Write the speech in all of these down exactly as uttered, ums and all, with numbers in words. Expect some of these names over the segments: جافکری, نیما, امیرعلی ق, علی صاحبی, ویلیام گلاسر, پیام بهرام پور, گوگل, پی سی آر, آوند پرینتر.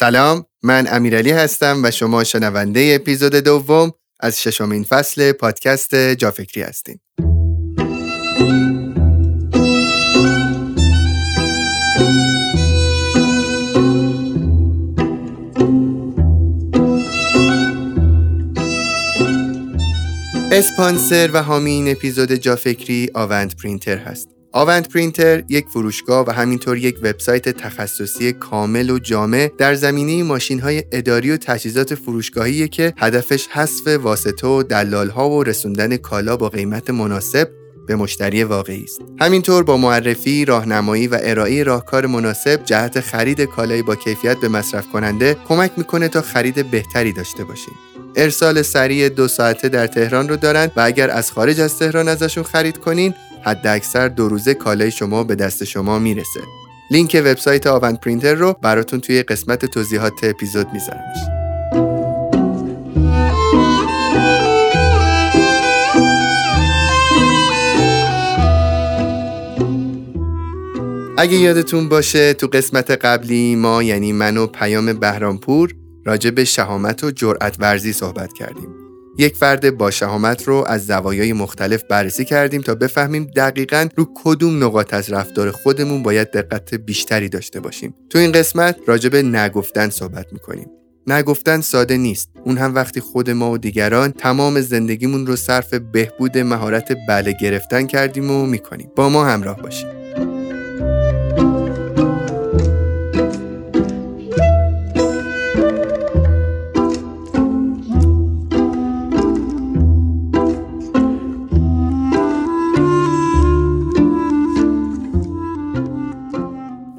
سلام، من امیرعلی هستم و شما شنونده اپیزود دوم از ششمین فصل پادکست جافکری هستین. اسپانسر و حامی این اپیزود جافکری آوند پرینتر هست. آوند پرینتر یک فروشگاه و همینطور یک وبسایت تخصصی کامل و جامع در زمینه ماشین‌های اداری و تجهیزات فروشگاهیه که هدفش حذف واسطه و دلال‌ها و رسوندن کالا با قیمت مناسب به مشتری واقعی است. همینطور با معرفی، راهنمایی و ارائه راهکار مناسب جهت خرید کالای با کیفیت به مصرف کننده کمک می‌کنه تا خرید بهتری داشته باشین. ارسال سریع دو ساعته در تهران رو دارن و اگر از خارج از تهران ازشون خرید کنین حداکثر دو روزه کالای شما به دست شما میرسه. لینک وبسایت آوند پرینتر رو براتون توی قسمت توضیحات اپیزود میذارم. اگه یادتون باشه تو قسمت قبلی ما، یعنی من و پیام بهرام پور، راجع به شهامت و جرأت ورزی صحبت کردیم. یک فرد با شهامت رو از زوایای مختلف بررسی کردیم تا بفهمیم دقیقاً رو کدوم نقاط از رفتار خودمون باید دقت بیشتری داشته باشیم. تو این قسمت راجع به نگفتن صحبت می‌کنیم. نگفتن ساده نیست. اون هم وقتی خود ما و دیگران تمام زندگیمون رو صرف بهبود مهارت بله گرفتن کردیم و می‌کنیم. با ما همراه باشید.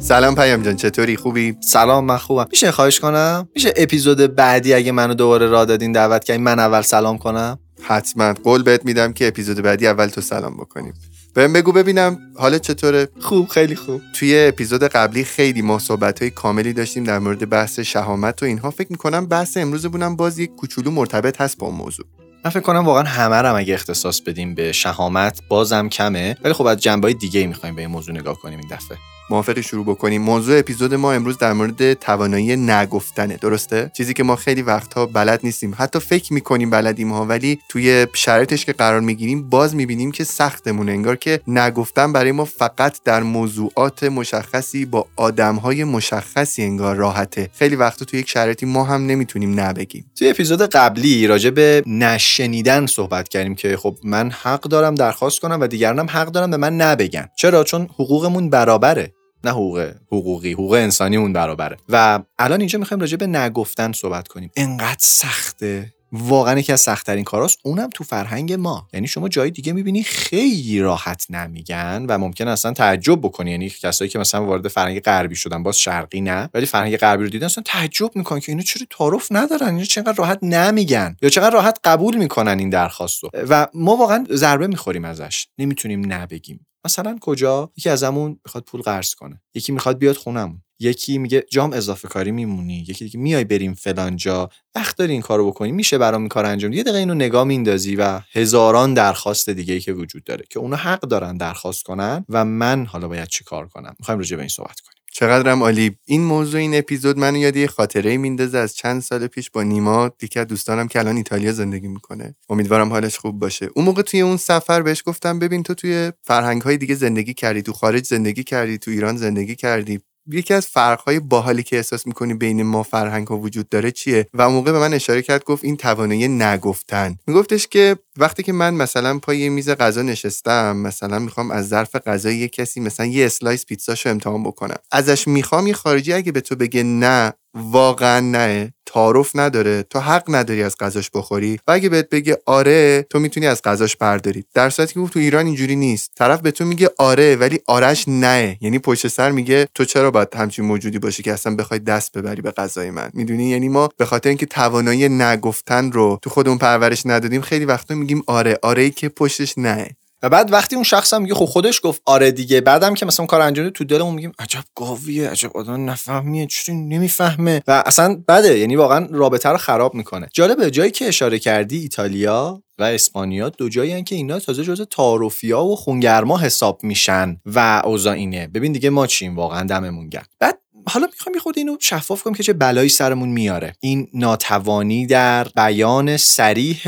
سلام پیام جان، چطوری؟ خوبی؟ سلام، من خوبم. میشه خواهش کنم؟ میشه اپیزود بعدی اگه منو دوباره راه دادین دعوت کنین من اول سلام کنم؟ حتما، قول بهت میدم که اپیزود بعدی اول تو سلام بکنیم. بهم بگو ببینم حالت چطوره؟ خوب، خیلی خوب. توی اپیزود قبلی خیلی ما صحبت‌های کاملی داشتیم در مورد بحث شهامت و اینها. فکر می‌کنم بحث امروزمونم باز یک کوچولو مرتبط هست با اون موضوع. من فکر کنم واقعا همه رو اگه اختصاص بدیم به شهامت بازم کمه، ولی خب از جنبه‌های دیگه‌ای می‌خوایم به این موضوع نگاه کنیم این دفعه. موافقی شروع بکنیم؟ موضوع اپیزود ما امروز در مورد توانایی نگفتنه، درسته؟ چیزی که ما خیلی وقتها بلد نیستیم، حتی فکر می‌کنیم بلدیم ها، ولی توی شرایطش که قرار می‌گیریم باز می‌بینیم که سختمون، انگار که نگفتن برای ما فقط در موضوعات مشخصی با آدم‌های مشخصی انگار راحته. خیلی وقتا توی یک شرایطی ما هم نمیتونیم نبگیم. توی اپیزود قبلی راجع به نشنیدن صحبت کردیم که خب من حق دارم درخواست کنم و دیگرانم حق دارن به من نبگن. چرا؟ چون حقوقمون برابره. نه حقوق حقوقی، حقوق انسانیمون برابره. و الان اینجا میخوایم راجع به نگفتن صحبت کنیم. انقدر سخته، واقعا یکی از سخت‌ترین کاراست، اونم تو فرهنگ ما. یعنی شما جای دیگه میبینی خیلی راحت نمیگن و ممکن اصلا تعجب بکنی. یعنی کسایی که مثلا وارد فرهنگ غربی شدن، باز شرقی نه، ولی فرهنگ غربی رو دیدن اصلا تعجب میکنن که اینا چرا تعارف ندارن، اینا چقدر راحت نمیگن یا چقدر راحت قبول میکنن این درخواست رو. و ما واقعا ضربه میخوریم ازش، نمیتونیم نبگیم. مثلا کجا یکی ازمون میخواد پول قرض کنه، یکی میخواد بیاد خونمون، یکی میگه جام اضافه کاری میمونی، یکی دیگه میای بریم فلان جا، وقت داری این کارو بکنی، میشه برام این کارو انجام؟ یه دقیقه اینو نگاه میندازی و هزاران درخواست دیگه ای که وجود داره که اونا حق دارن درخواست کنن و من حالا باید چیکار کنم؟ میخوایم راجع به این صحبت کنیم. چقدرم عالی. این موضوع، این اپیزود منو یاد یه خاطره میندازه از چند سال پیش با نیما، یکی از دوستانم که الان ایتالیا زندگی میکنه. امیدوارم حالش خوب باشه. اون موقع توی اون سفر بهش گفتم ببین تو توی فرهنگ‌های دیگه زندگی کردی، تو خارج زندگی کردی، تو ایران زندگی کردی، یکی از فرق‌های باحالی که احساس می‌کنی بین ما فرهنگ‌ها وجود داره چیه؟ و اون موقع به من اشاره کرد، گفت این توانایی نگفتن. میگفتش که وقتی که من مثلا پای میز غذا نشستم، مثلا میخوام از ظرف غذای یک کسی مثلا یه اسلایس پیتزاشو امتحان بکنم، ازش میخوام یه خارجی اگه به تو بگه نه، واقعا نه، تعارف نداره، تو حق نداری از غذاش بخوری، و اگه بهت بگه آره، تو میتونی از غذاش برداری. در صورتی که تو ایران اینجوری نیست، طرف به تو میگه آره ولی آرش نه، یعنی پشت سر میگه تو چرا باید همچین موجودی باشی که اصلا بخوای دست ببری به غذای من؟ میدونی، یعنی ما به خاطر اینکه توانایی نگفتن رو تو خودمون پرورش ندادیم، خیلی وقتا میگیم آره، آره‌ای که پشتش نه. و بعد وقتی اون شخص هم میگه خب خودش گفت آره دیگه، بعدم که مثلا کار انجام تو دلمون میگیم عجب گاویه، عجب آدم نفهمیه، چطوری نمیفهمه، و اصلا بده، یعنی واقعا رابطه رو خراب میکنه. جالبه جایی که اشاره کردی، ایتالیا و اسپانیا، دو جایی ان که اینا تازه جزء تعارفیا و خونگرما حساب میشن و اوضاع اینه. ببین دیگه ما چیم، واقعا دممون گرم. بعد حالا میخوام یه خورده اینو شفاف کنم که چه بلایی سرمون میاره این ناتوانی در بیان صریح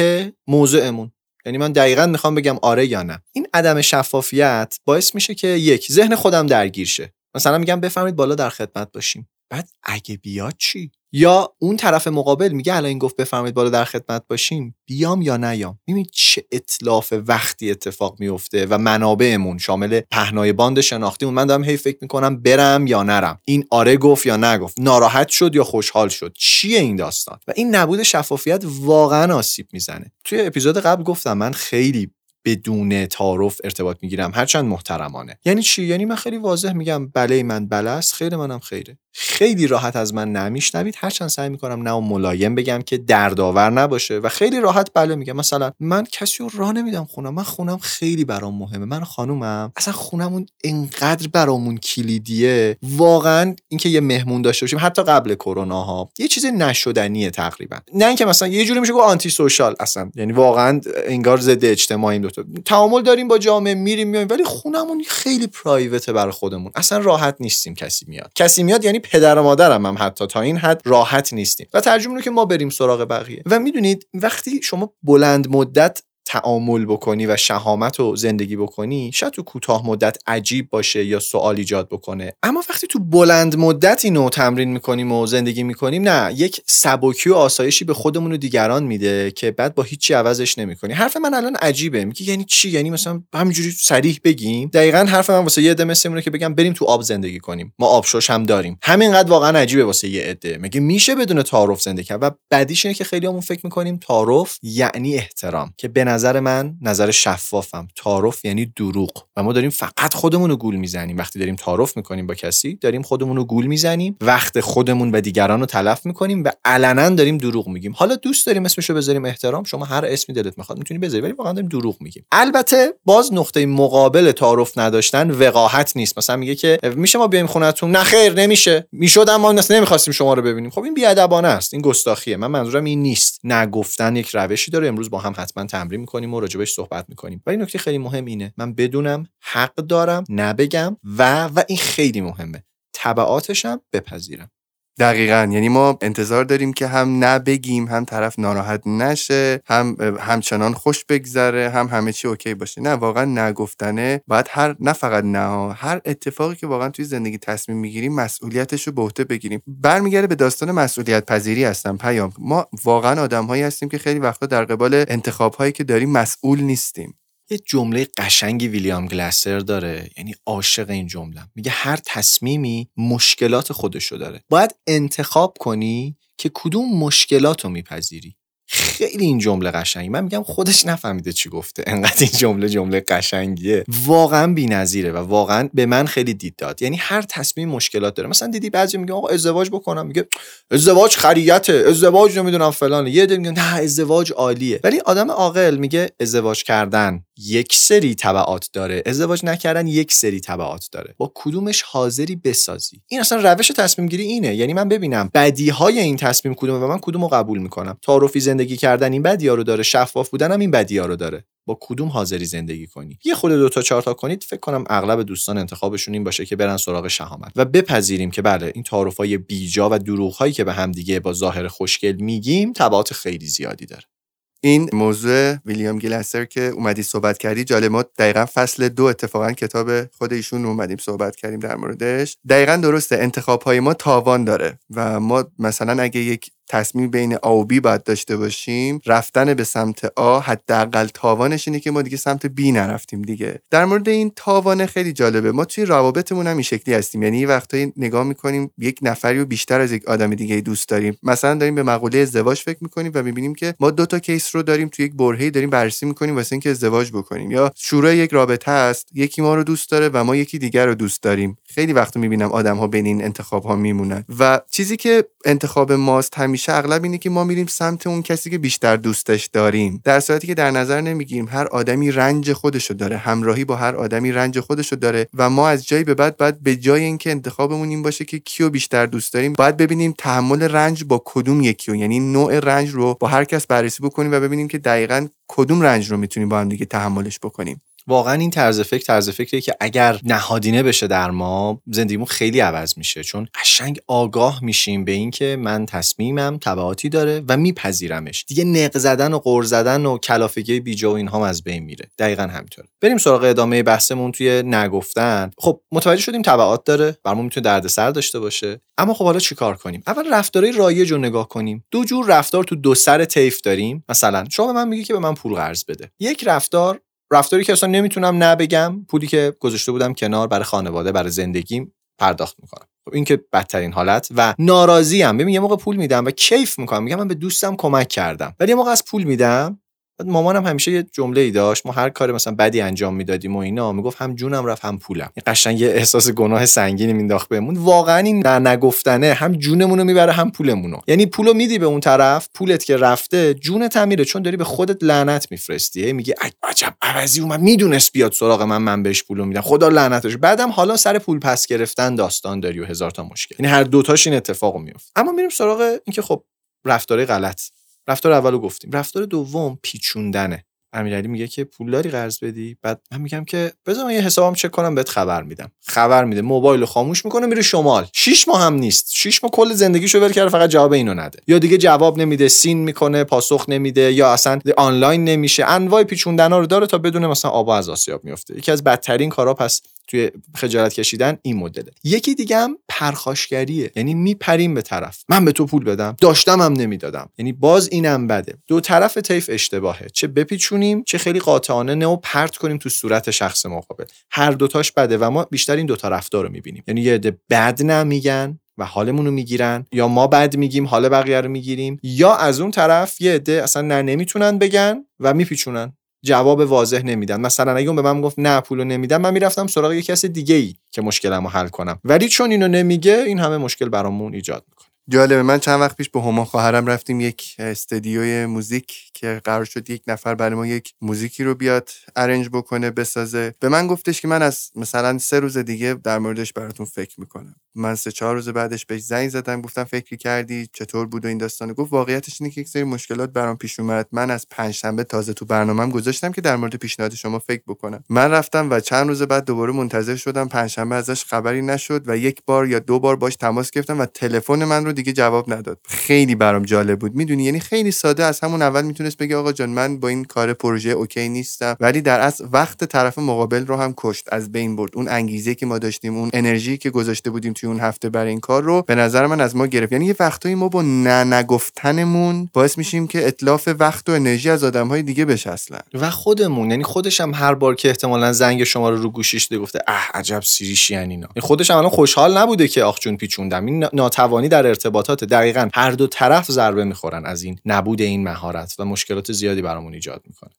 موضوعمون. یعنی من دقیقاً میخوام بگم آره یا نه. این عدم شفافیت باعث میشه که یک، ذهن خودم درگیر شه، مثلا میگم بفرمایید بالا در خدمت باشیم، بعد اگه بیاد چی؟ یا اون طرف مقابل میگه الان این گفت بفرمایید بالا در خدمت باشیم، بیام یا نیام؟ ببین چه اتلاف وقتی اتفاق میفته و منابعمون شامل پهنای باند شناختیمون. من دارم هی فکر میکنم برم یا نرم، این آره گفت یا نگفت، ناراحت شد یا خوشحال شد، چیه این داستان؟ و این نبود شفافیت واقعا آسیب میزنه. توی اپیزود قبل گفتم من خیلی بدون تعارف ارتباط میگیرم، هرچند محترمانه. یعنی چی؟ یعنی من خیلی واضح میگم بله من بله است، خیر منم خیره. خیلی راحت از من نمیشنوید، هرچند سعی میکنم نه و ملایم بگم که دردآور نباشه و خیلی راحت بله میگم. مثلا من کسی رو راه نمیدم خونه، من خونم خیلی برام مهمه، من خانومم اصلا خونمون انقدر برامون کلیدیه واقعا، اینکه یه مهمون داشته باشیم حتی قبل کرونا ها یه چیز نشدنیه تقریبا. نه اینکه مثلا یه جوری میشه گفت آنتی سوشال اصلا، یعنی واقعا انگار ضد اجتماعیم، دو تعامل داریم با جامعه، میریم میایم، ولی خونمون خیلی پرایوته برای خودمون، اصلا راحت نیستیم کسی میاد کسی میاد یعنی پدر و مادرم هم حتی تا این حد راحت نیستیم و ترجمه اینه که ما بریم سراغ بقیه. و میدونید وقتی شما بلند مدت تعامل بکنی و شهامت رو زندگی بکنی، شاید تو کوتاه مدت عجیب باشه یا سوال ایجاد بکنه، اما وقتی تو بلند مدت اینو تمرین میکنیم و زندگی میکنیم، نه یک سبکی و آسایشی به خودمون و دیگران میده که بعد با هیچی عوضش نمیکنی. حرف من الان عجیبه، میگی یعنی چی؟ یعنی مثلا همینجوری صریح بگیم؟ دقیقاً حرف من واسه یه عده مثل اینه که بگم بریم تو آب زندگی کنیم، ما آبشوش هم داریم. همینقدر واقعا عجیبه واسه یه عده. میگه میشه بدون تعارف زندگی کرد و بعدیش اینه که خیلیامون فکر میکنیم تعارف یعنی احترام، که به نظر من نظر شفافم تعارف یعنی دروغ و ما داریم فقط خودمون رو گول میزنیم. وقتی داریم تعارف میکنیم با کسی داریم خودمون رو گول میزنیم، وقت خودمون و دیگران رو تلف میکنیم و علنا داریم دروغ میگیم. حالا دوست داریم اسمشو بذاریم احترام، شما هر اسمی دلت میخواد میتونی بذاری، ولی واقعا داریم دروغ میگیم. البته باز نقطه مقابل تعارف نداشتن وقاحت نیست. مثلا میگه که میشه ما بیایم خونه‌تون؟ نه خیر نمیشه، میشد اما اصلا نمیخواستیم شما رو ببینیم. خب این بی‌ادبانه است، این گستاخیه. من منظورم این نیست. نگفتن یک روشی داره، امروز با هم حتما تمرین می‌کنیم و راجبش صحبت می‌کنیم. ولی نکته خیلی مهم اینه من بدونم حق دارم نبگم و و این خیلی مهمه، تبعاتش هم بپذیرم. دقیقاً، یعنی ما انتظار داریم که هم نبگیم، هم طرف ناراحت نشه، هم همچنان خوش بگذره، هم همه چی اوکی باشه. نه، واقعاً نگفتنه باید هر، نه فقط نه، هر اتفاقی که واقعاً توی زندگی تصمیم میگیریم مسئولیتش رو به عهده بگیریم. برمیگره به داستان مسئولیت پذیری هستم پیام. ما واقعاً آدم‌هایی هستیم که خیلی وقتا در قبال انتخاب‌هایی که داریم مسئول نیستیم. یه جمله قشنگی ویلیام گلاسر داره، یعنی عاشق این جمله، میگه هر تصمیمی مشکلات خودشو داره، باید انتخاب کنی که کدوم مشکلاتو میپذیری. خیلی این جمله قشنگی، من میگم خودش نفهمیده چی گفته، انقدر این جمله جمله قشنگیه، واقعا بی‌نظیره و واقعا به من خیلی دید داد. یعنی هر تصمیم مشکلات داره. مثلا دیدی بعضی میگن آقا ازدواج بکنم، میگه ازدواج خریته، ازدواج نمیدونم فلانه، یه عده میگن نه ازدواج عالیه، ولی آدم عاقل میگه ازدواج کردن یک سری تبعات داره، ازدواج نکردن یک سری تبعات داره، با کدومش حاضری بسازی. این اصلا روش تصمیم گیری اینه، یعنی من ببینم بدیهای این تصمیم کدومه و من کدومو قبول میکنم. تعارفی زندگی کردن این بدی‌ها رو داره، شفاف بودن هم این بدی‌ها رو داره، با کدوم حاضری زندگی کنی. یه خود دو تا چهار تا کنید، فکر کنم اغلب دوستان انتخابشون این باشه که برن سراغ شهامت و بپذیریم که بله این تعارف‌های بیجا و دروغ‌هایی که به هم دیگه با ظاهر خوشگل میگیم تبعات خیلی زیادی داره. این موضوع ویلیام گلاسر که اومدی صحبت کردی جالب، ما دقیقاً فصل دو اتفاقاً کتاب خود ایشون اومدیم صحبت کردیم در موردش. دقیقاً درسته، انتخاب‌های ما تاوان داره و ما مثلا اگه یک تصمیم بین A و B باید داشته باشیم، رفتن به سمت A حداقل تاوانش اینه که ما دیگه سمت B نرفتیم دیگه. در مورد این تاوان خیلی جالبه، ما توی روابطمون هم این شکلی هستیم، یعنی وقتایی نگاه میکنیم یک نفری رو بیشتر از یک آدم دیگه دوست داریم. مثلا داریم به مقوله ازدواج فکر میکنیم و میبینیم که ما دو تا کیس رو داریم توی یک برهه‌ای داریم بررسی میکنیم واسه اینکه ازدواج بکنیم. یا شروع یک رابطه است، یکی ما رو دوست داره و ما یکی دیگر رو دوست داریم. خیلی وقت میبینم آدم‌ها بین این انتخاب‌ها میمونن و چیزی که انتخاب ماست همیشه اغلب اینه که ما میریم سمت اون کسی که بیشتر دوستش داریم، در صورتی که در نظر نمیگیریم هر آدمی رنج خودشو داره، همراهی با هر آدمی رنج خودشو داره و ما از جایی به بعد بعد به جای اینکه انتخابمون این باشه که کیو بیشتر دوست داریم، باید ببینیم تحمل رنج با کدوم یکیو، یعنی نوع رنج رو با هر کس بررسی بکنیم و ببینیم که دقیقاً کدوم رنج رو میتونیم با هم دیگه تحملش بکنیم. واقعا این طرز فکر طرز فکریه که اگر نهادینه بشه در ما، زندگیمون خیلی عوض میشه، چون قشنگ آگاه میشیم به این که من تصمیمم تبعاتی داره و میپذیرمش. دیگه نق زدن و قر زدن و کلافگی بیجا و اینها از بین میره. دقیقاً همینطوره. بریم سراغ ادامه بحثمون توی نگفتن. خب متوجه شدیم تبعات داره، برامون میتونه دردسر داشته باشه، اما خب حالا چیکار کنیم؟ اول رفتارهای رایج رو نگاه کنیم. دو جور رفتار تو دو سر طیف داریم. مثلا شما به من میگی که به من پول قرض بده. یک رفتار رفتاری که اصلا نمیتونم نبگم، پولی که گذاشته بودم کنار برای خانواده، برای زندگیم پرداخت میکنم. خب این که بدترین حالت. و ناراضیم. ببین یه موقع پول میدم و کیف میکنم، میگم من به دوستم کمک کردم. ولی یه موقع از پول میدم، مامانم همیشه یه جمله‌ای داشت، ما هر کار مثلا بدی انجام میدادیم و اینا، میگفت هم جونم رفت هم پولم. این قشنگ یه احساس گناه سنگینی مینداخت بهمون. واقعا این نگفتنه هم جونمون رو میبره هم پولمون رو. یعنی پولو میدی به اون طرف، پولت که رفته جونت هم میره، چون داری به خودت لعنت میفرستی. میگی عجب عوضی اومد، میدونست بیاد سراغ من، من بهش پولو میدم، خدا لعنتش. بعدم حالا سر پول پس گرفتن داستان داری و هزار تا مشکل. یعنی هر دو تاش این اتفاقو میفته. اما میریم سراغ اینکه خب رفتارهای غلط. رفتار اولو گفتیم. رفتار دوم پیچوندنه. امیرعلی میگه که پولداری قرض بدی، بعد من میگم که بذار من یه حسابم چک کنم بهت خبر میدم. خبر میده، موبایلو خاموش میکنه میره شمال. شش ماه هم نیست، شش ماه کل زندگیشو ول کرده فقط جواب اینو نده، یا دیگه جواب نمیده، سین میکنه، پاسخ نمیده، یا اصلا آنلاین نمیشه. انواع پیچوندنا رو داره تا بدون مثلا آبا از آسیاب میفته. یکی از بدترین کارا پس توی خجالت کشیدن این مدله. یکی دیگه هم پرخاشگریه. یعنی میپریم به طرف، من به تو پول بدم، داشتم هم نمیدادم. یعنی باز اینم بده. دو طرف طیف اشتباهه، چه بپیچونیم چه خیلی قاطعانه نه و پرت کنیم تو صورت شخص مقابل. هر دوتاش بده و ما بیشتر این دو تا رفتار رو میبینیم. یعنی یه عده بد نمیگن و حالمون رو میگیرن، یا ما بد میگیم حال بقیه رو میگیریم، یا از اون طرف یه عده اصلا نه نمیتونن بگن و میپیچونن، جواب واضح نمیدن. مثلا اگه اون به من گفت نه پولو نمیدم، من میرفتم سراغ یک کس دیگه ای که مشکلمو حل کنم، ولی چون اینو نمیگه این همه مشکل برامون ایجاد میکنه. جالبه، من چند وقت پیش با هما خواهرم رفتیم یک استدیوی موزیک که قرار شد یک نفر برای ما یک موزیکی رو بیاد ارنج بکنه، بسازه. به من گفتش که من از مثلا سه روز دیگه در موردش براتون فکر میکنم. من سه چهار روز بعدش بهش زنگ زدم، گفتم فکری کردی چطور بود و این داستانو؟ گفت واقعیتش اینه که یک سری مشکلات برام پیش اومد، من از پنج شنبه تازه تو برنامه‌ام گذاشتم که در مورد پیشنهاد شما فکر بکنم. من رفتم و چند روز بعد دوباره منتظر شدم، پنج شنبه ازش خبری نشد و یک بار یا دو بار باهاش تماس گرفتم و تلفن من رو دیگه جواب نداد. خیلی برام جالب بود، میدونی؟ یعنی خیلی ساده از همون اول میتونست بگه آقا جان من با این کار پروژه اوکی نیستم، ولی در اصل وقت طرف مقابل رو هم کشت، از بین برد. اون انگیزه که ما داشتیم، اون انرژی که گذاشته بودیم توی اون هفته برای این کار رو به نظر من از ما گرفت. یعنی یه وقتایی ما با نه نگفتنمون باعث میشیم که اتلاف وقت و انرژی از آدم‌های دیگه بشه اصلا. و خودمون، یعنی خودش هم هر بار که احتمالاً زنگ شما رو رو گوشیش ده گفته اه عجب سیریشی ان اینا، خودش هم الان خوشحال نبوده که آخ جون پیچوندم. این ناتوانی در ارتباطات. دقیقاً هر دو طرف ضربه میخورن از این نبود این مهارت و مشکلات زیادی برامون ایجاد میکنه.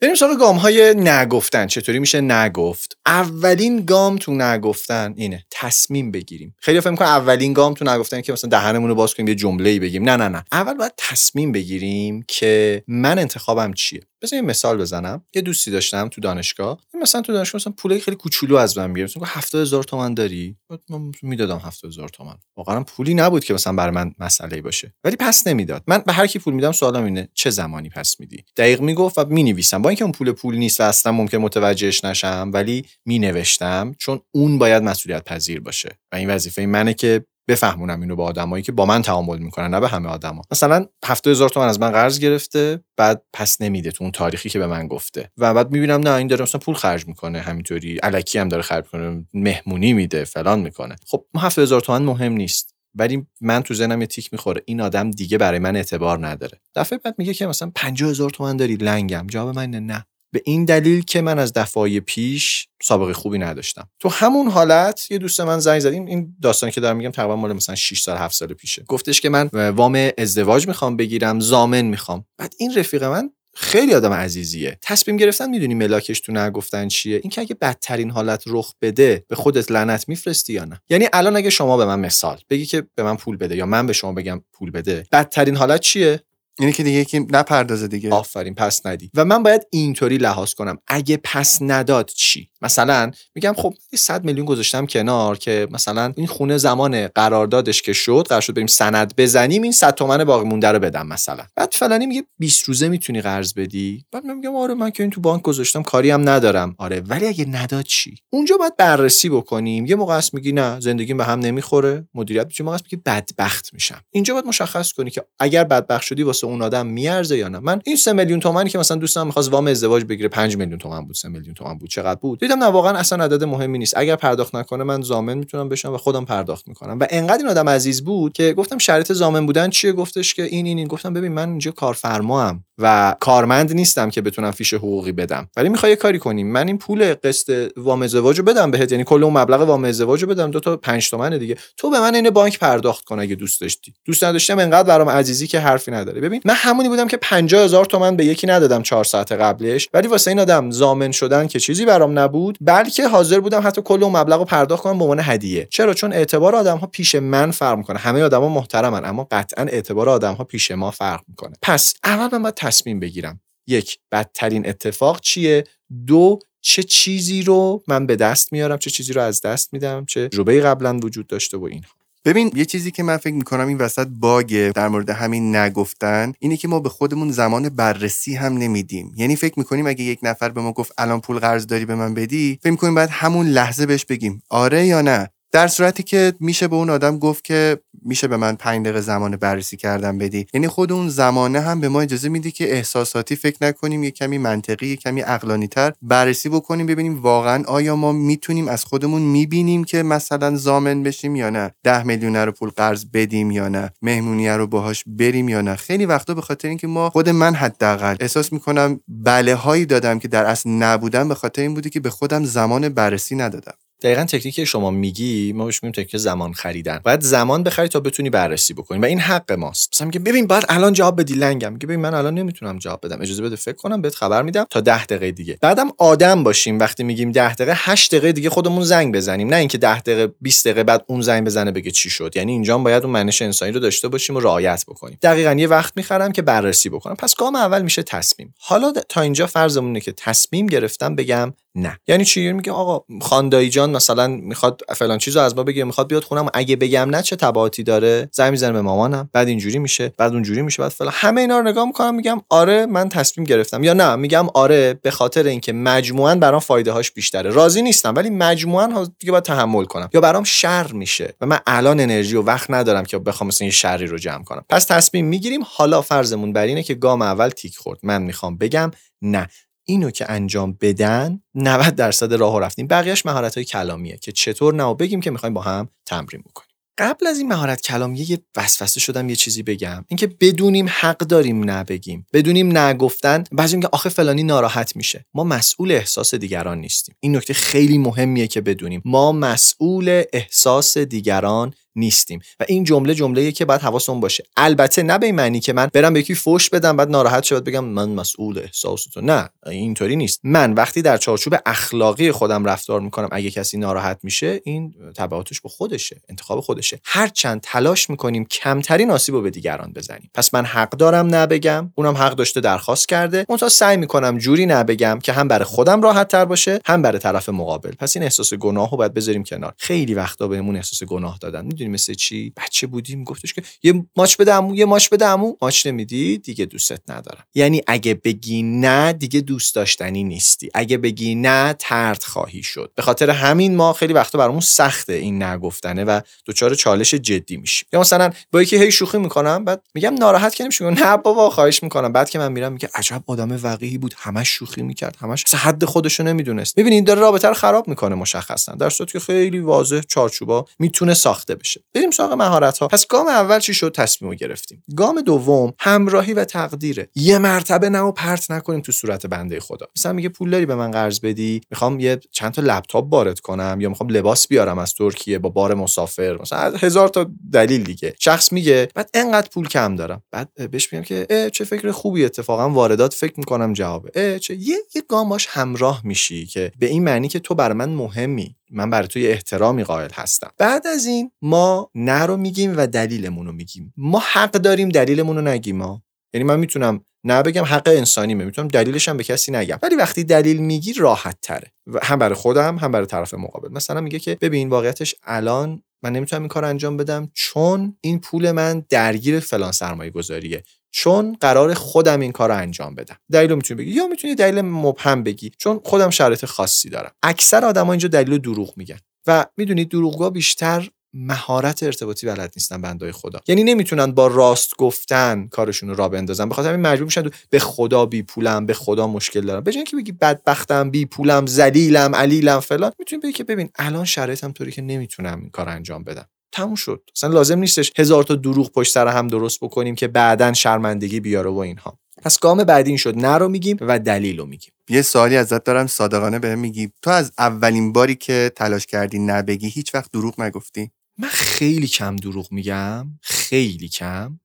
بریم سراغ گام‌های نگفتن. چطوری میشه نگفت؟ اولین گام تو نگفتن اینه تصمیم بگیریم. خیلی فکر می‌کنم اولین گام تو نگفتن که مثلا دهنمون رو باز کنیم یه جمله‌ای بگیم. نه نه نه. اول باید تصمیم بگیریم که من انتخابم چیه. مثلا یه مثال بزنم. یه دوستی داشتم تو دانشگاه، مثلا تو دانشگاه مثلا پول خیلی کوچولو از من می‌گرفت، مثلا هفتاد هزار تومان داری؟ من میدادم هفتاد هزار تومان. واقعا پولی نبود که مثلا برای من مسئله‌ای باشه، ولی پس نمیداد. من به هر کی پول میدم سوالم اینه چه زمانی پس میدی؟ دقیق میگفت و مینویسم. با اینکه اون پول پول نیست و اصلا ممکن متوجهش نشم، ولی مینوشتم، چون اون باید مسئولیت پذیر باشه و این وظیفه منه که بفهمونم اینو به آدمایی که با من تعامل میکنن، نه به همه آدما. مثلا هفتاد هزار تومان از من قرض گرفته، بعد پس نمیده تو اون تاریخی که به من گفته، و بعد میبینم نه این داره مثلا پول خرج میکنه، همینطوری الکی هم داره خرج میکنه، مهمونی میده، فلان میکنه. خب هفتاد هزار تومان مهم نیست، ولی من تو ذهنم یه تیک میخوره این آدم دیگه برای من اعتبار نداره. دفعه بعد میگه که مثلا پنجاه هزار تومان داری؟ لنگم. جواب من نه، به این دلیل که من از دفعه پیش سابقه خوبی نداشتم. تو همون حالت یه دوست من زنگ زد، این داستانی که دارم میگم تقریبا مال مثلا شش سال هفت سال پیشه، گفتش که من وام ازدواج میخوام بگیرم، ضامن میخوام. بعد این رفیق من خیلی آدم عزیزیه. تصمیم گرفتن میدونی ملاکش تو نگفتن چیه؟ این که اگه بدترین حالت رخ بده به خودت لعنت میفرستی یا نه. یعنی الان اگه شما به من مثال بگی که به من پول بده، یا من به شما بگم پول بده، بدترین حالت چیه؟ یعنی که دیگه یکی نپردازه دیگه. آفرین، پس ندی. و من باید اینطوری لحاظ کنم، اگه پس نداد چی؟ مثلا میگم خب صد میلیون گذاشتم کنار که مثلا این خونه زمان قراردادش که شد قرار شد بریم سند بزنیم این صد تومن باقی مونده رو بدم مثلا. بعد فلانی میگه بیست روزه میتونی قرض بدی؟ بعد من میگم آره من که این تو بانک گذاشتم کاری هم ندارم. آره ولی اگه نداد چی؟ اونجا باید بررسی بکنیم. یه موقع است میگی نه زندگیم به هم نمیخوره مدیریت میشه، موقع است میگی بدبخت میشم. اینجا باید مشخص کنی که اگر بدبخت شدی واسه اون آدم میارزه یا نه. من این سه میلیون تومانی که مثلا دوستم میخواست وام ازدواج بگیره پنج میلیون تومان بود سه میلیون تومان بود چقدر بود؟ دیدم نه واقعا اصلا عدد مهمی نیست، اگر پرداخت نکنه من ضامن میتونم بشم و خودم پرداخت میکنم. و انقدر این آدم عزیز بود که گفتم شرط ضامن بودن چیه؟ گفتش که این این این. گفتم ببین من اینجا کارفرمام و کارمند نیستم که بتونم فیش حقوقی بدم، ولی میخوای یه کاری کنیم، من این پول قسط وام ازدواجو بدم بهت، یعنی کل اون مبلغ وام ازدواجو بدم، دو تا پنج تومن دیگه تو به من اینو بانک پرداخت کن اگه دوست داشتی. دوست نداشتم انقدر برام عزیزی که حرفی نداره. ببین من همونی بودم که پنجاه هزار تومان به یکی ندادم چهار ساعت قبلش، ولی واسه این آدم ضامن شدن که چیزی برام نبود، بلکه حاضر بودم حتی کل اون مبلغو پرداخت کنم به عنوان هدیه. چرا؟ چون اعتبار آدم‌ها پیش من فرق می‌کنه. همه آدم‌ها محترمن اما قطعاً اعتبار آدم‌ها پیش ما فرق می‌کنه. پس اول من باید تصمیم بگیرم، یک بدترین اتفاق چیه، دو چه چیزی رو من به دست میارم، چه چیزی رو از دست میدم، چه تجربه‌ای قبلا وجود داشته و اینها. ببین یه چیزی که من فکر میکنم این وسط باگه در مورد همین نگفتن اینه که ما به خودمون زمان بررسی هم نمیدیم. یعنی فکر میکنیم اگه یک نفر به ما گفت الان پول قرض داری به من بدی، فکر میکنیم باید همون لحظه بهش بگیم آره یا نه، در صورتی که میشه به اون آدم گفت که میشه به من پنج دقیقه زمان بررسی کردن بدی. یعنی خود اون زمانه هم به ما اجازه میده که احساساتی فکر نکنیم، یه کمی منطقی یه کمی عقلانی تر بررسی بکنیم، ببینیم واقعا آیا ما میتونیم از خودمون میبینیم که مثلا ضامن بشیم یا نه، ده میلیون رو پول قرض بدیم یا نه، مهمونیه رو باهاش بریم یا نه. خیلی وقتا به خاطر اینکه ما خود من حداقل احساس میکنم بله هایی دادم که در اصل نبودن، به خاطر این بوده که به خودم زمان بررسی ندادم. دقیقاً تکنیکی شما میگی ما بهش میگیم تکنیک زمان خریدن. باید زمان بخری تا بتونی بررسی بکنی و این حق ماست. مثلا میگه ببین باید الان جواب بدی، لنگم میگه ببین من الان نمیتونم جواب بدم، اجازه بده فکر کنم بهت خبر میدم تا ده دقیقه دیگه. بعدم آدم باشیم وقتی میگیم ده دقیقه، هشت دقیقه دیگه خودمون زنگ بزنیم، نه اینکه ده دقیقه بیست دقیقه بعد اون زنگ بزنه بگه چی شد. یعنی اینجا باید اون منش انسانی رو داشته باشیم و رعایت بکنیم. دقیقاً یه وقت میخرم که بررسی بکنم. پس گام اول میشه تصمیم. حالا تا اینجا فرضمونه که تصمیم گرفتم بگم نه. یعنی چی؟ میگه آقا خاندایی جان مثلا میخواد فلان چیزو از ما بگه، میخواد بیاد خونم، اگه بگم نه چه تبعاتی داره؟ زنگ میزنم به مامانم، بعد اینجوری میشه، بعد اونجوری میشه، بعد فلان. همه اینا رو نگاه میکنم میگم آره من تصمیم گرفتم، یا نه میگم آره به خاطر اینکه مجموعاً برام فایده هاش بیشتره، راضی نیستم ولی مجموعاً دیگه باید تحمل کنم، یا برام شر میشه و من الان انرژی و وقت ندارم که بخوام مثلا این شری رو جمع کنم. پس تصمیم میگیریم. حالا فرضمون بر اینه که گام اول تیک خورد، من میخوام بگم نه. اینو که انجام بدن نود درصد راهو رفتیم. بقیه‌اش مهارت‌های کلامیه که چطور نو بگیم که می‌خوایم با هم تمرین بکنیم. قبل از این مهارت کلامیه یه وسوسه شدم یه چیزی بگم، اینکه بدونیم حق داریم نبگیم، بدونیم نگفتن. بعضی میگن آخه فلانی ناراحت میشه. ما مسئول احساس دیگران نیستیم. این نکته خیلی مهمیه که بدونیم ما مسئول احساس دیگران نیستیم و این جمله جمله‌ایه که باید حواسمون باشه. البته نه به معنی که من برم به یکی فوش بدم بعد ناراحت شه بگم من مسئول احساساتم، نه اینطوری نیست. من وقتی در چارچوب اخلاقی خودم رفتار میکنم اگه کسی ناراحت میشه این تبعاتش به خودشه، انتخاب خودشه. هر چند تلاش میکنیم کمترین آسیبو به دیگران بزنیم. پس من حق دارم نبگم، اونم حق داشته درخواست کرده، منتها سعی میکنم جوری نبگم که هم برای خودم راحت تر باشه هم برای طرف مقابل. پس این احساس گناهو باید بذاریم کنار. خیلی وقتا بهمون احساس گناه دادن. مثل چی؟ بچه بودیم گفتش که یه ماچ بده عمو، یه ماچ بده عمو، ماچ نمیدی دیگه دوستت ندارم. یعنی اگه بگی نه دیگه دوست داشتنی نیستی، اگه بگی نه طرد خواهی شد. به خاطر همین ما خیلی وقتا برامون سخته این نگفتنه و دوچار چالش جدی میشیم. یا مثلا با یکی هی شوخی میکنم بعد میگم ناراحت کنیم شو، نه بابا خواهش میکنم. بعد که من میرم میگه عجب آدم وقیحی بود، همش شوخی میکرد، همش اصلا حد خودشو نمیدونست. میبینید داره رابطه رو خراب میکنه مشخصا، در صورتی که خیلی واضح چارچوبا میتونه ساخته بشه. بریم سراغ مهارت‌ها. پس گام اول چی شد؟ تصمیمو گرفتیم. گام دوم همراهی و تقدیره. یه مرتبه نه و پرت نکنیم تو صورت بنده خدا. مثلا میگه پول داری به من قرض بدی؟ میخوام یه چند تا لپتاپ وارد کنم، یا میخوام لباس بیارم از ترکیه با بار مسافر، مثلا هزار تا دلیل دیگه. شخص میگه بعد انقدر پول کم دارم. بعد بهش میگم که چه فکر خوبی، اتفاقا واردات فکر میکنم جوابه. چه یه یه گام باش همراه میشی که به این معنی که تو بر من مهمی، من برای تو احترامی قائل هستم. بعد از این ما نه رو میگیم و دلیلمون رو میگیم. ما حق داریم دلیلمون رو نگیم. ما یعنی من میتونم نه بگم حق انسانی میتونم دلیلش هم به کسی نگم، ولی وقتی دلیل میگی راحت تره، هم برای خودم هم برای طرف مقابل. مثلا میگه که ببین واقعیتش الان من نمیتونم این کار انجام بدم چون این پول من درگیر فلان سرمایه گذاریه، چون قرار خودم این کارو انجام بدم. دلیلو میتونی بگی یا میتونی دلیل مبهم بگی، چون خودم شرایط خاصی دارم. اکثر آدما اینجا دلیل دروغ میگن و میدونید دروغگو بیشتر مهارت ارتباطی بلد نیستن بندهای خدا، یعنی نمیتونن با راست گفتن کارشون رو راه بندازن، بخاطر همین مجبور میشن به خدا بی پولم، به خدا مشکل دارم. به جای اینکه بگی بدبختم، بی پولم، ذلیلم، علیلم فلان، میتونی بگی که ببین الان شرایطم طوری که نمیتونم این کارو انجام بدم. تموم شد. اصلا لازم نیستش هزار تا دروغ پشت سر هم درست بکنیم که بعداً شرمندگی بیاره و اینها. پس گام بعدی این شد نه رو میگیم و دلیل رو میگیم. یه سوالی ازت دارم صادقانه بهم میگی، تو از اولین باری که تلاش کردی نبگی هیچ وقت دروغ نگفتی؟ من خیلی کم دروغ میگم، خیلی کم.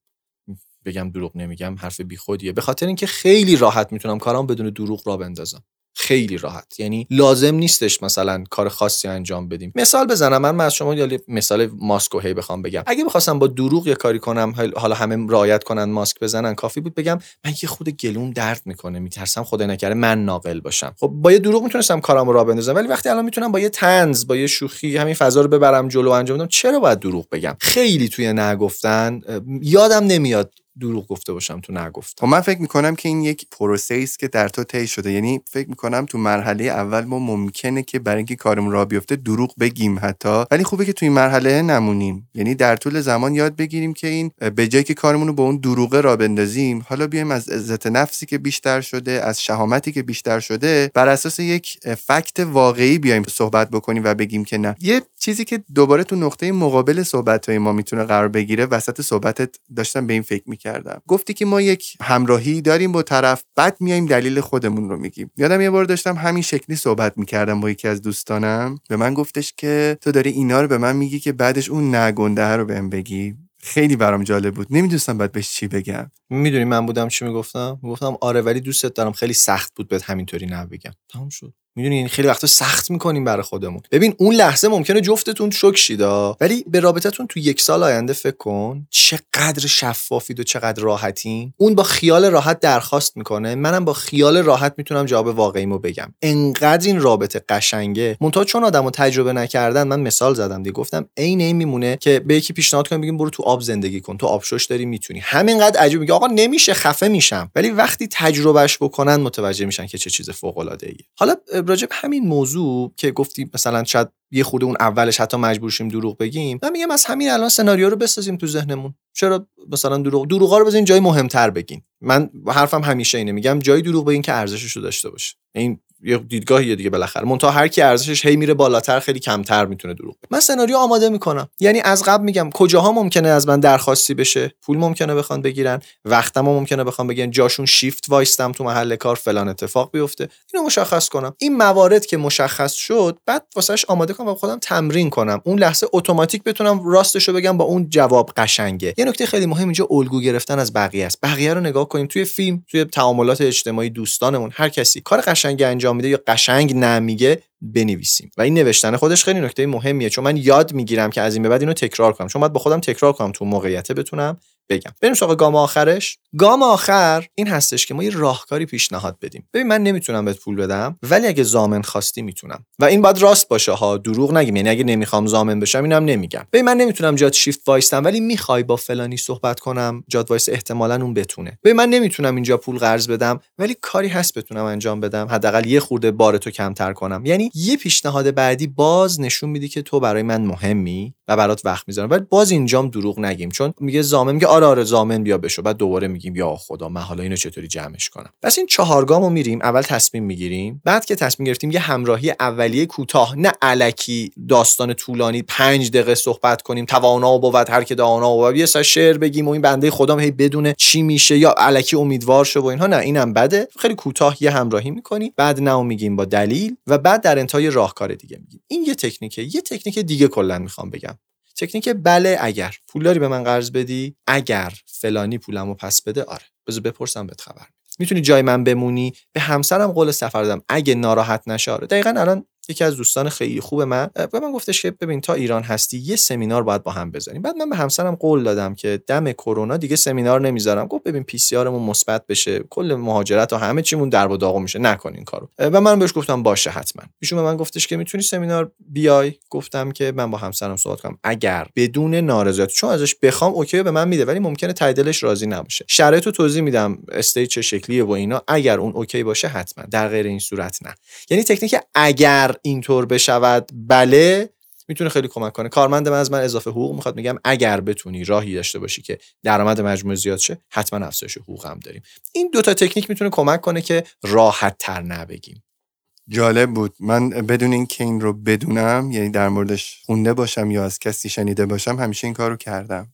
بگم دروغ نمیگم حرف بیخودیه، به خاطر اینکه خیلی راحت میتونم کارام بدون دروغ راه بندازم. خیلی راحت، یعنی لازم نیستش مثلا کار خاصی انجام بدیم. مثال بزنم، من, من از شما یه مثال ماسک و هی بخوام بگم، اگه بخواستم با دروغ یه کاری کنم حالا همه رعایت کنن ماسک بزنن، کافی بود بگم من یه خود گلوم درد میکنه میترسم خدای نکرده من ناقل باشم. خب با یه دروغ میتونستم کارامو راه بندازم، ولی وقتی الان میتونم با یه طنز، با یه شوخی همین فضا رو ببرم جلو انجام بدم، چرا باید دروغ بگم؟ خیلی توی نگفتن یادم نمیاد دروغ گفته باشم تو نگفتم. من فکر میکنم که این یک پروسه است که در تو طی شده، یعنی فکر میکنم تو مرحله اول ما ممکنه که برای اینکه کارمون راه بیفته دروغ بگیم حتی، ولی خوبه که تو این مرحله نمونیم، یعنی در طول زمان یاد بگیریم که این به جای که کارمون رو با اون دروغه راه بندازیم، حالا بیایم از عزت نفسی که بیشتر شده، از شهامتی که بیشتر شده، بر اساس یک فکت واقعی بیایم صحبت بکنیم و بگیم که نه. یه چیزی که دوباره تو نقطه مقابل صحبت‌های ما میتونه قرار بگیره، وسط صحبتت داشتم به این فکر کردم. گفتی که ما یک همراهی داریم با طرف، بعد میایم دلیل خودمون رو میگیم. یادم یه بار داشتم همین شکلی صحبت میکردم با یکی از دوستانم، به من گفتش که تو داری اینا رو به من میگی که بعدش اون نگنده رو بهم بگی. خیلی برام جالب بود، نمیدونستم بعد بهش چی بگم. میدونی من بودم چی میگفتم؟ میگفتم آره ولی دوستت دارم، خیلی سخت بود بهت همینطوری نبگم. تمام شد. میدونی یعنی خیلی وقتا سخت میکنیم برای خودمون. ببین اون لحظه ممکنه جفتتون شوک شیدا، ولی به رابطتون تو یک سال آینده فکر کن چقدر شفافید و چقدر راحتین. اون با خیال راحت درخواست میکنه، منم با خیال راحت میتونم جواب واقعیمو بگم. انقدر این رابطه قشنگه. منتها چون آدمو تجربه نکردن، من مثال زدم دیگه، گفتم عین این میمونه که به یکی پیشنهاد کنیم بگیم برو تو آب زندگی کن، تو آبشوش داری میتونی. همینقدر عجب میگه آقا نمیشه، خفه میشم. ولی وقتی تجربهش بکنن متوجه میشن که چه چیز فوق العاده ای. حالا راجب همین موضوع که گفتی مثلا شاید یه خورده اون اولش حتی مجبور شیم دروغ بگیم، من میگم از همین الان سناریو رو بسازیم تو ذهنمون. چرا مثلا دروغ دروغا رو بزنین جای مهمتر بگین. من حرفم همیشه اینه، میگم جای دروغ بگین که ارزشش رو داشته باشه. این یه دیدگاهیه دیگه بالاخره، منتها هر کی ارزشش هی میره بالاتر خیلی کمتر میتونه دروغ بگه. من سناریو آماده میکنم، یعنی از قبل میگم کجاها ممکنه از من درخواستی بشه، پول ممکنه بخوان بگیرن، وقتمو ممکنه بخوان بگیرن، جاشون شیفت وایستم تو محل کار فلان اتفاق بیفته، اینو مشخص کنم. این موارد که مشخص شد بعد واسش آماده کنم و خودم تمرین کنم، اون لحظه اتوماتیک بتونم راستشو بگم با اون جواب قشنگه. یه نکته خیلی مهم اینجا الگو گرفتن از بقیه است. بقیه رو نگاه کنیم، توی فیلم، توی تعاملات اجتماعی دوستانمون، هر کسی کار قشنگی انجام میده یا قشنگ نمیگه بنویسیم. و این نوشتن خودش خیلی نکته مهمیه، چون من یاد میگیرم که از این به بعد اینو تکرار کنم، چون باید با خودم تکرار کنم تو موقعیت بتونم بگم. بریم سراغ گام آخرش. گام آخر این هستش که ما یه راهکاری پیشنهاد بدیم. ببین من نمیتونم بهت پول بدم، ولی اگه ضامن خواستی میتونم. و این باید راست باشه ها، دروغ نگیم. یعنی اگه نمیخوام ضامن بشم اینم نمیگم. ببین من نمیتونم جات شیفت وایستم، ولی میخوای با فلانی صحبت کنم، جات وایس احتمالاً اون بتونه. ببین من نمیتونم اینجا پول قرض بدم، ولی کاری هست بتونم انجام بدم، حداقل یه خورده بارتو کمتر کنم. یعنی یه پیشنهاد بعدی باز نشون میده که تو برای من مهمی و برات وقت میذارم. ولی باز اینجام دروغ نگیم، چون میگه ضامن، میگه آره آره ضامن بیا بشو، بعد دوباره میگیم یا خدا من حالا اینو چطوری جمعش کنم. پس این چهار گامو میریم، اول تصمیم میگیریم، بعد که تصمیم گرفتیم یه همراهی اولیه کوتاه، نه الکی داستان طولانی پنج دقیقه صحبت کنیم، توانا بود هر کی دانا بود، یه سر شعر بگیم و این بنده خدا هی بدونه چی میشه یا الکی امیدوار شو و اینها، نه اینم بده. خیلی کوتاه یه همراهی میکنی، بعد نه میگیم با دلیل و بعد در انتهای راهکار دیگه میگیم. این یه تکنیکه. یه تکنیک دیگه کلا میخوام بگم، تکنیک بله اگر پول داری به من قرض بدی، اگر فلانی پولمو پس بده، آره بذار بپرسم بهت خبر میدم، میتونی جای من بمونی، به همسرم قول سفر دادم اگه ناراحت نشه. آره دقیقاً الان یکی از دوستان خیلی خوب من به من گفتش که ببین تا ایران هستی یه سمینار باید با هم بزنیم. بعد من به همسرم قول دادم که دم کرونا دیگه سمینار نمیذارم. گفت ببین پی سی آرمون مثبت بشه، کل مهاجرت و همه چیمون درب و داغ میشه، نکن این کارو. و من بهش گفتم باشه حتما. ایشون به من گفتش که میتونی سمینار بیای؟ گفتم که من با همسرم صحبت کنم، اگر بدون نارضایت، چون ازش بخوام اوکی به من میده ولی ممکنه ته دلش راضی نباشه. شرایطو توضیح میدم، استیج چه شکلیه و اینا، اگر اون اوکی باشه حتما، در غیر این صورت نه. یعنی تکنیک اگر اینطور بشود بله میتونه خیلی کمک کنه. کارمند من از من اضافه حقوق میخواد، میگم اگر بتونی راهی داشته باشی که درآمد مجموعه زیاد شه حتما افزایش حقوق هم داریم. این دوتا تکنیک میتونه کمک کنه که راحت تر نبگیم. جالب بود. من بدون این که این رو بدونم، یعنی در موردش خونده باشم یا از کسی شنیده باشم، همیشه این کارو کردم.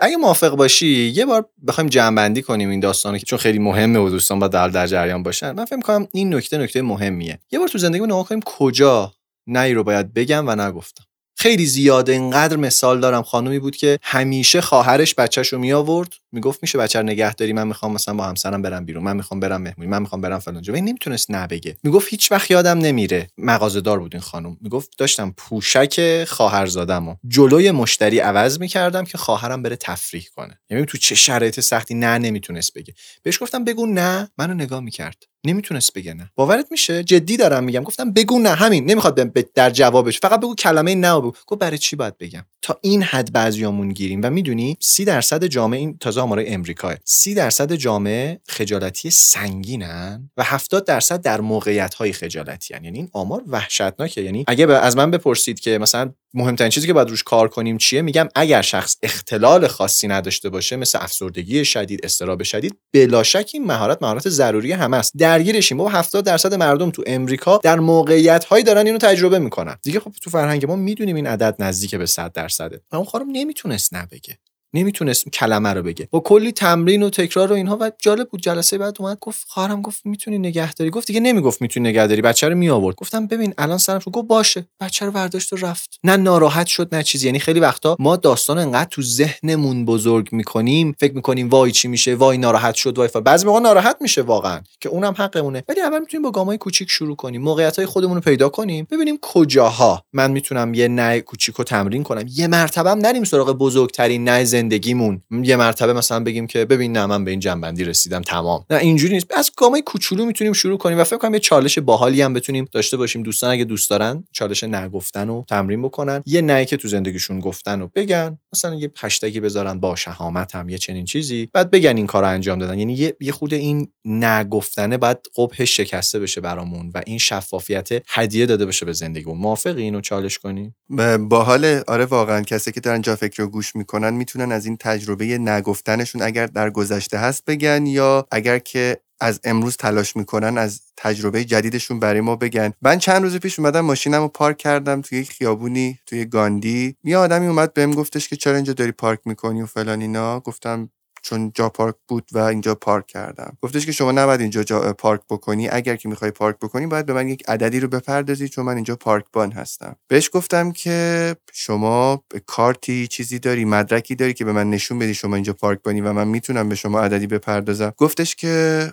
اگه موافق باشی یه بار بخوایم جمع‌بندی کنیم این داستانو، چون خیلی مهمه و دوستان باید در, در جریان باشن. من فکر می‌کنم این نکته نکته مهمیه. یه بار تو زندگیمون نگاه کنیم کجا نهی رو باید بگم و نگفتم. خیلی زیاده. اینقدر مثال دارم. خانومی بود که همیشه خواهرش بچه‌شو میآورد، میگفت میشه بچه‌رو نگه داری، من میخوام مثلا با همسرم برم بیرون، من میخوام برم مهمونی، من میخوام برم فلان جا. و این نمیتونست نه بگه. میگفت هیچ وقت یادم نمیره، مغازه‌دار بود این خانم، میگفت داشتم پوشک خواهرزادمو جلوی مشتری عوض میکردم که خواهرم بره تفریح کنه. یعنی تو چه شرایط سختی نه نمیتونست بگه. بهش گفتم بگو نه، منو نگاه میکرد، نمیتونست بگه نه. باورت میشه؟ جدی دارم میگم. گفتم بگو نه، همین، نمیخواد در جوابش، فقط بگو کلمه نه. گفت برای چی باید بگم؟ تا این حد بعضیامون گیریم. و میدونی سی درصد جامعه، این تازه آمارای امریکاه، سی درصد جامعه خجالتی سنگینن و هفتاد درصد در موقعیت‌های خجالتی ان. یعنی این آمار وحشتناکه. یعنی اگه از من بپرسید که مثلا مهمترین چیزی که باید روش کار کنیم چیه، میگم اگر شخص اختلال خاصی نداشته باشه مثل افسردگی شدید، اضطراب شدید، بلا شک این مهارت مهارت ضروری همه است. درگیرشیم. بابا هفتاد درصد مردم تو امریکا در موقعیت‌های دارن اینو تجربه میکنن دیگه. خب تو فرهنگ ما میدونیم این عدد نزدیک به صد درصده. و اون خانم نمیتونست نبگه، نمیتونست کلمه رو بگه، با کلی تمرین و تکرار و اینها. و جالب بود جلسه بعد اومد گفت خواهرم گفت میتونی نگهداری؟ گفت دیگه نمیگفت میتونی نگهداری، بچه رو می آورد. گفتم ببین الان سرمشو. گفت باشه. بچه رو برداشت و رفت، نه ناراحت شد نه چیزی. یعنی خیلی وقتا ما داستان انقدر تو ذهنمون بزرگ میکنیم، فکر میکنیم وای چی میشه، وای ناراحت شد، وای. بعضی موقع ناراحت میشه واقعا که اونم حقمونه، ولی اول میتونیم با گامای کوچیک شروع کنیم، موقعیتای خودمون رو پیدا کنیم، ببینیم کجاها من میتونم یه نه کوچیکو تمرین کنم. یه مرتبه نریم سراغ بزرگترین نه زندگیمون، یه مرتبه مثلا بگیم که ببین نه من به این جنبندی رسیدم تمام. نه اینجوری نیست. از گامای کوچولو میتونیم شروع کنیم و فکر کنم یه چالش باحالی هم بتونیم داشته باشیم. دوستان اگه دوست دارن چالش نگفتن رو تمرین بکنن، یه نه که تو زندگیشون گفتن رو بگن، مثلا یه هشتگ بذارن با شهامت هم یه چنین چیزی، بعد بگن این کارو انجام دادن. یعنی یه, یه خود این نگفتنه بعد قبه شکسته بشه برامون و این شفافیت هدیه داده بشه به زندگیمون. موافقی اینو چالش کنیم؟ باحاله. آره واقعا کسی که دارن جا فکر رو گوش میکنن میتونن از این تجربه نگفتنشون، اگر در گذشته هست بگن، یا اگر که از امروز تلاش میکنن از تجربه جدیدشون برای ما بگن. من چند روز پیش اومدم ماشینمو پارک کردم توی یک خیابونی توی گاندی. یه آدمی اومد بهم گفتش که چرا اینجا داری پارک میکنی و فلان اینا. گفتم چون جا پارک بود و اینجا پارک کردم. گفتش که شما نباید اینجا جا پارک بکنی، اگر که میخوای پارک بکنی باید به من یک عددی رو بپردازی چون من اینجا پارک بان هستم. بهش گفتم که شما کارتی چیزی داری، مدرکی داری که به من نشون بدی شما اینجا پارک بانی و من میتونم به شما عددی بپردازم؟ گفتش که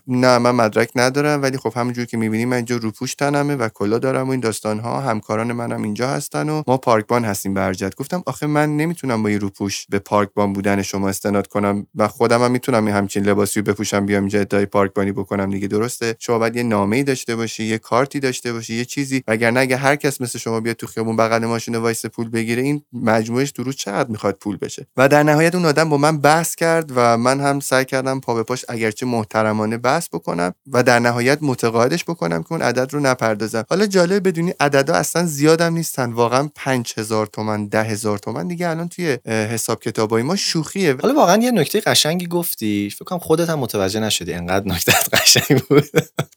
نه من مدرک ندارم، ولی خب همونجور که میبینی من اینجا روپوش تنمه و کلا دارم و این داستان ها، همکاران منم هم اینجا هستن و ما پارک بان هستیم برجت. گفتم آخه من نمیتونم با این روپوش به پارک بان بودن شما استناد کنم و خودم هم میتونم این همچین لباسی رو بپوشم بیام اینجا ادعای پارک بانی بکنم دیگه. درسته شما باید یه نامه‌ای داشته باشی، یه کارتی داشته باشی، یه چیزی، وگرنه اگه هر کس مثل شما بیاد تو خیابون بغل ماشین وایس پول بگیره، این مجموعش درو چقدر میخواد پول بشه. و در نهایت اون آدم با من بحث کرد و من هم سعی کردم پا به پاش اگرچه محترمانه بحث بکنم و در نهایت متقاعدش بکنم که اون عدد رو نپردازم. حالا جالب بدونی عددا اصلا زیادم نیستن، واقعا پنج هزار تومان، ده هزار تومان دیگه الان توی حساب کتابای ما شوخیه. حالا واقعا یه نکته قشنگی گفتی، فکر کنم خودت هم متوجه نشدی انقدر نکتت قشنگ بود.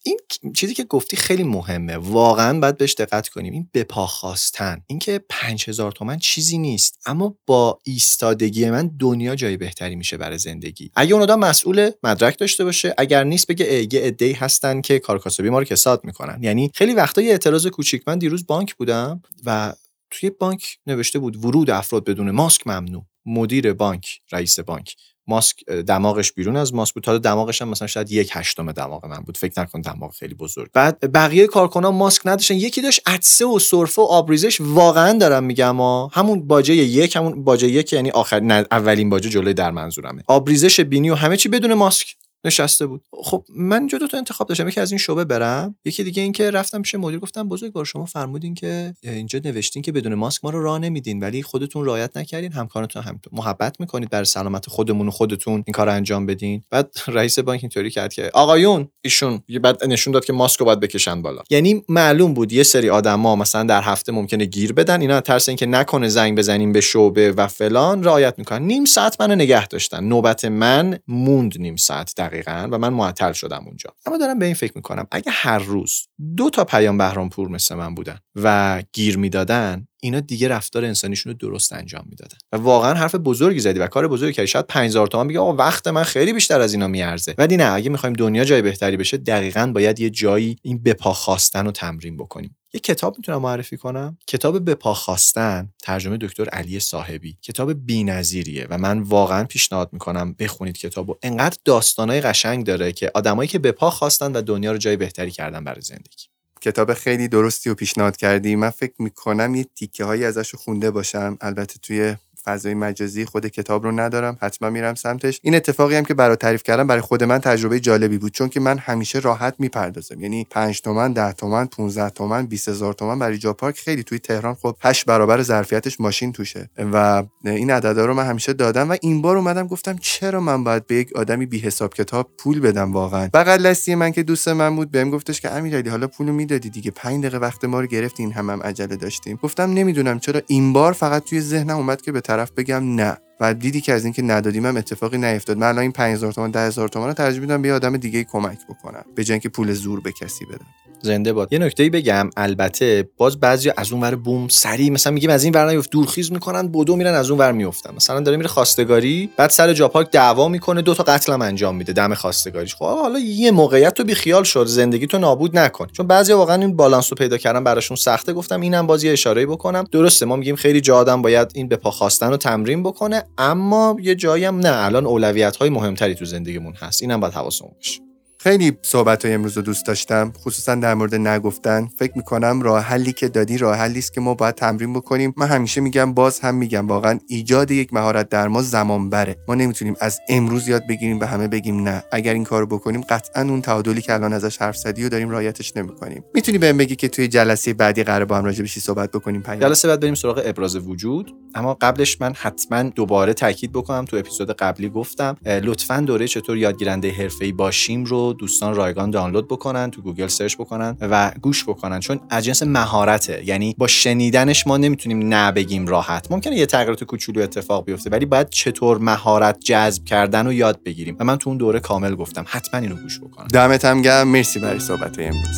این چیزی که گفتی خیلی مهمه، واقعا باید بهش دقت کنیم. این بپا خواستن، این که پنج هزار تومان چیزی نیست اما با ایستادگی من دنیا جای بهتری میشه برای زندگی. اگه اون آدم مسئول مدرک داشته باشه، اگر نیست بگه یه عده‌ای هستن که کارکاسبی ما رو کساد میکنن. یعنی خیلی وقتا یه اعتراض کوچیک. من دیروز بانک بودم و توی بانک نوشته بود ورود افراد بدون ماسک ممنوع. مدیر بانک، رئیس بانک ماسک دماغش بیرون از ماسک بود، تا دماغش هم مثلا شاید یک هشتم دماغ من بود، فکر نکن دماغ خیلی بزرگ. بعد بقیه کارکنان ماسک نداشتن، یکی داشت عدسه و سرفه و آبریزش، واقعا دارم میگم ها، همون باجه یک، همون باجه یک یعنی آخر، نه اولین باجه جلوی در منظورمه، آبریزش بینی و همه چی بدون ماسک نشسته بود. خب من جدا تو انتخاب داشتم، یکی از این شعبه برم، یکی دیگه این که رفتم پیش مدیر گفتم بزرگوار شما فرمودین که اینجا نوشتین که بدون ماسک ما رو راه نمیدین، ولی خودتون رعایت نکردین، همکارتون هم محبت میکنید، برای سلامت خودمون و خودتون این کارو انجام بدین. بعد رئیس بانک اینطوری کرد که آقایون، ایشون بعد نشون داد که ماسکو باید بکشن بالا. یعنی معلوم بود یه سری آدما مثلا در هفته ممکنه گیر بدن، اینا ترس اینکه نکنه زنگ بزنیم به شعبه و فلان رعایت میکنن. نیم ساعت منو نگه داشتن، نوبت من موند نیم ساعت دقیقاً و من معطل شدم اونجا. اما دارم به این فکر میکنم اگه هر روز دو تا پیام بهرام پور مثل من بودن و گیر میدادن، اینا دیگه رفتار انسانیشون رو درست انجام میدادن. و واقعا حرف بزرگی زدی و کار بزرگی کردی، شاید پنج هزار تومان بگه آقا وقت من خیلی بیشتر از اینا میارزه. ولی نه، اگه میخوایم دنیا جای بهتری بشه، دقیقاً باید یه جایی این به پا خواستن رو تمرین بکنیم. یه کتاب میتونم معرفی کنم، کتاب به پا خواستن، ترجمه دکتر علی صاحبی، کتاب بی‌نظیریه و من واقعا پیشنهاد میکنم بخونید کتابو. انقدر داستانای قشنگ داره که آدمایی که به پا خواستن و دنیا رو جای بهتری کردن برای زندگی. کتاب خیلی درستی و پیشنهاد کردی، من فکر میکنم یه تیکه هایی ازش خونده باشم، البته توی فضای مجازی خود کتاب رو ندارم، حتما میرم سمتش. این اتفاقی هم که برای تعریف کردم برای خود من تجربه جالبی بود، چون که من همیشه راحت میپردازم، یعنی پنج تومن، ده تومن، پانزده تومن، بیست هزار تومن برای جاپارک خیلی توی تهران خب هشت برابر ظرفیتش ماشین توشه و این عددا رو من همیشه دادم. و این بار اومدم گفتم چرا من باید به یک آدمی بی حساب کتاب پول بدم؟ واقعا بغل دستی من که دوست من بود بهم گفتش که امیرعلی حالا پولو میدادی دیگه، پنج دقیقه وقت ما رو گرفتین، هم هم عجله داشتیم. گفتم نمیدونم چرا این بار فقط توی ذهنم اومد که طرف بگم نه، و دیدی که از اینکه ندادیم هم اتفاقی نیفتاد. من الان این پنج هزار تومان، ده هزار تومان رو ترجیح میدم به یه آدم دیگه کمک بکنم به جای اینکه پول زور به کسی بدم. زنده باد. یه نکته‌ای بگم، البته باز بعضیا از اون ور بوم سری مثلا میگیم از این ور نیفت، دورخیز میکنن، بدو میرن از اون ور میافتن. مثلا داره میره خواستگاری، بعد سر جاپارک دعوا میکنه، دو تا قتل هم انجام میده دم خواستگاریش. خب حالا یه موقعیت تو بیخیال شد، زندگی تو نابود نکن، چون بعضیا واقعا این بالانس رو پیدا کردن براشون سخته. گفتم اینم باز یه اشاره‌ای بکنم، درسته ما میگیم خیلی جا آدم باید این به پا خواستن رو تمرین بکنه، اما یه جایی هم نه، الان اولویت‌های مهمتری تو زندگیمون هست، اینم باید حواسمون باشه. خیلی صحبت‌های امروز رو دوست داشتم، خصوصا در مورد نگفتن. فکر می‌کنم راه حلی که دادی راه حلی است که ما باید تمرین بکنیم. من همیشه میگم، باز هم میگم، واقعا ایجاد یک مهارت در ما زمان بره. ما نمیتونیم از امروز یاد بگیریم به همه بگیم نه. اگر این کارو بکنیم قطعاً اون تعادلی که الان ازش حرف زدی رو داریم رعایتش نمی‌کنیم. میتونی بهم بگی که توی جلسه بعدی قراره با هم راجع به چی صحبت بکنیم؟ پیام جلسه بعد بریم سراغ ابراز وجود، اما قبلش من حتماً دوباره تاکید بکنم، تو اپیزود قبلی گفتم لطفاً دوره چطور یادگیرنده حرفه‌ای باشیم رو دوستان رایگان دانلود بکنن، تو گوگل سرچ بکنن و گوش بکنن، چون از جنس مهارته، یعنی با شنیدنش ما نمیتونیم نه بگیم راحت، ممکنه یه تغییرات کوچولو اتفاق بیفته، ولی باید چطور مهارت جذب کردن رو یاد بگیریم و من تو اون دوره کامل گفتم، حتما اینو گوش بکنن. دمت هم گرم، مرسی برای صحبت امروز.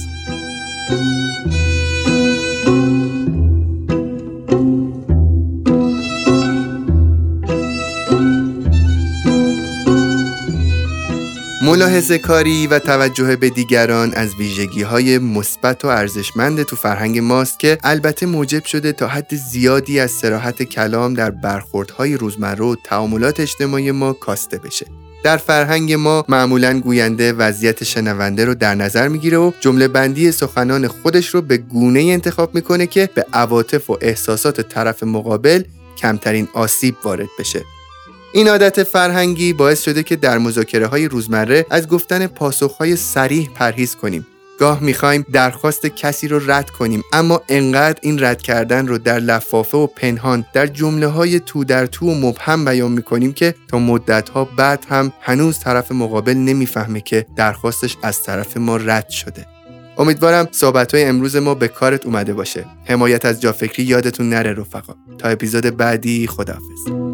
ملاحظه کاری و توجه به دیگران از ویژگی‌های مثبت و ارزشمند تو فرهنگ ماست که البته موجب شده تا حد زیادی از صراحت کلام در برخوردهای روزمره و تعاملات اجتماعی ما کاسته بشه. در فرهنگ ما معمولاً گوینده وضعیت شنونده رو در نظر میگیره و جمله بندی سخنان خودش رو به گونه‌ای انتخاب میکنه که به عواطف و احساسات طرف مقابل کمترین آسیب وارد بشه. این عادت فرهنگی باعث شده که در مذاکره‌های روزمره از گفتن پاسخ‌های صریح پرهیز کنیم. گاه می‌خوایم درخواست کسی رو رد کنیم، اما انقدر این رد کردن رو در لفافه و پنهان در جمله‌های تو در تو و مبهم بیان می‌کنیم که تا مدت‌ها بعد هم هنوز طرف مقابل نمی‌فهمه که درخواستش از طرف ما رد شده. امیدوارم صحبت‌های امروز ما به کارت اومده باشه. حمایت از جافکری یادتون نره رفقا. تا اپیزود بعدی، خداحافظ.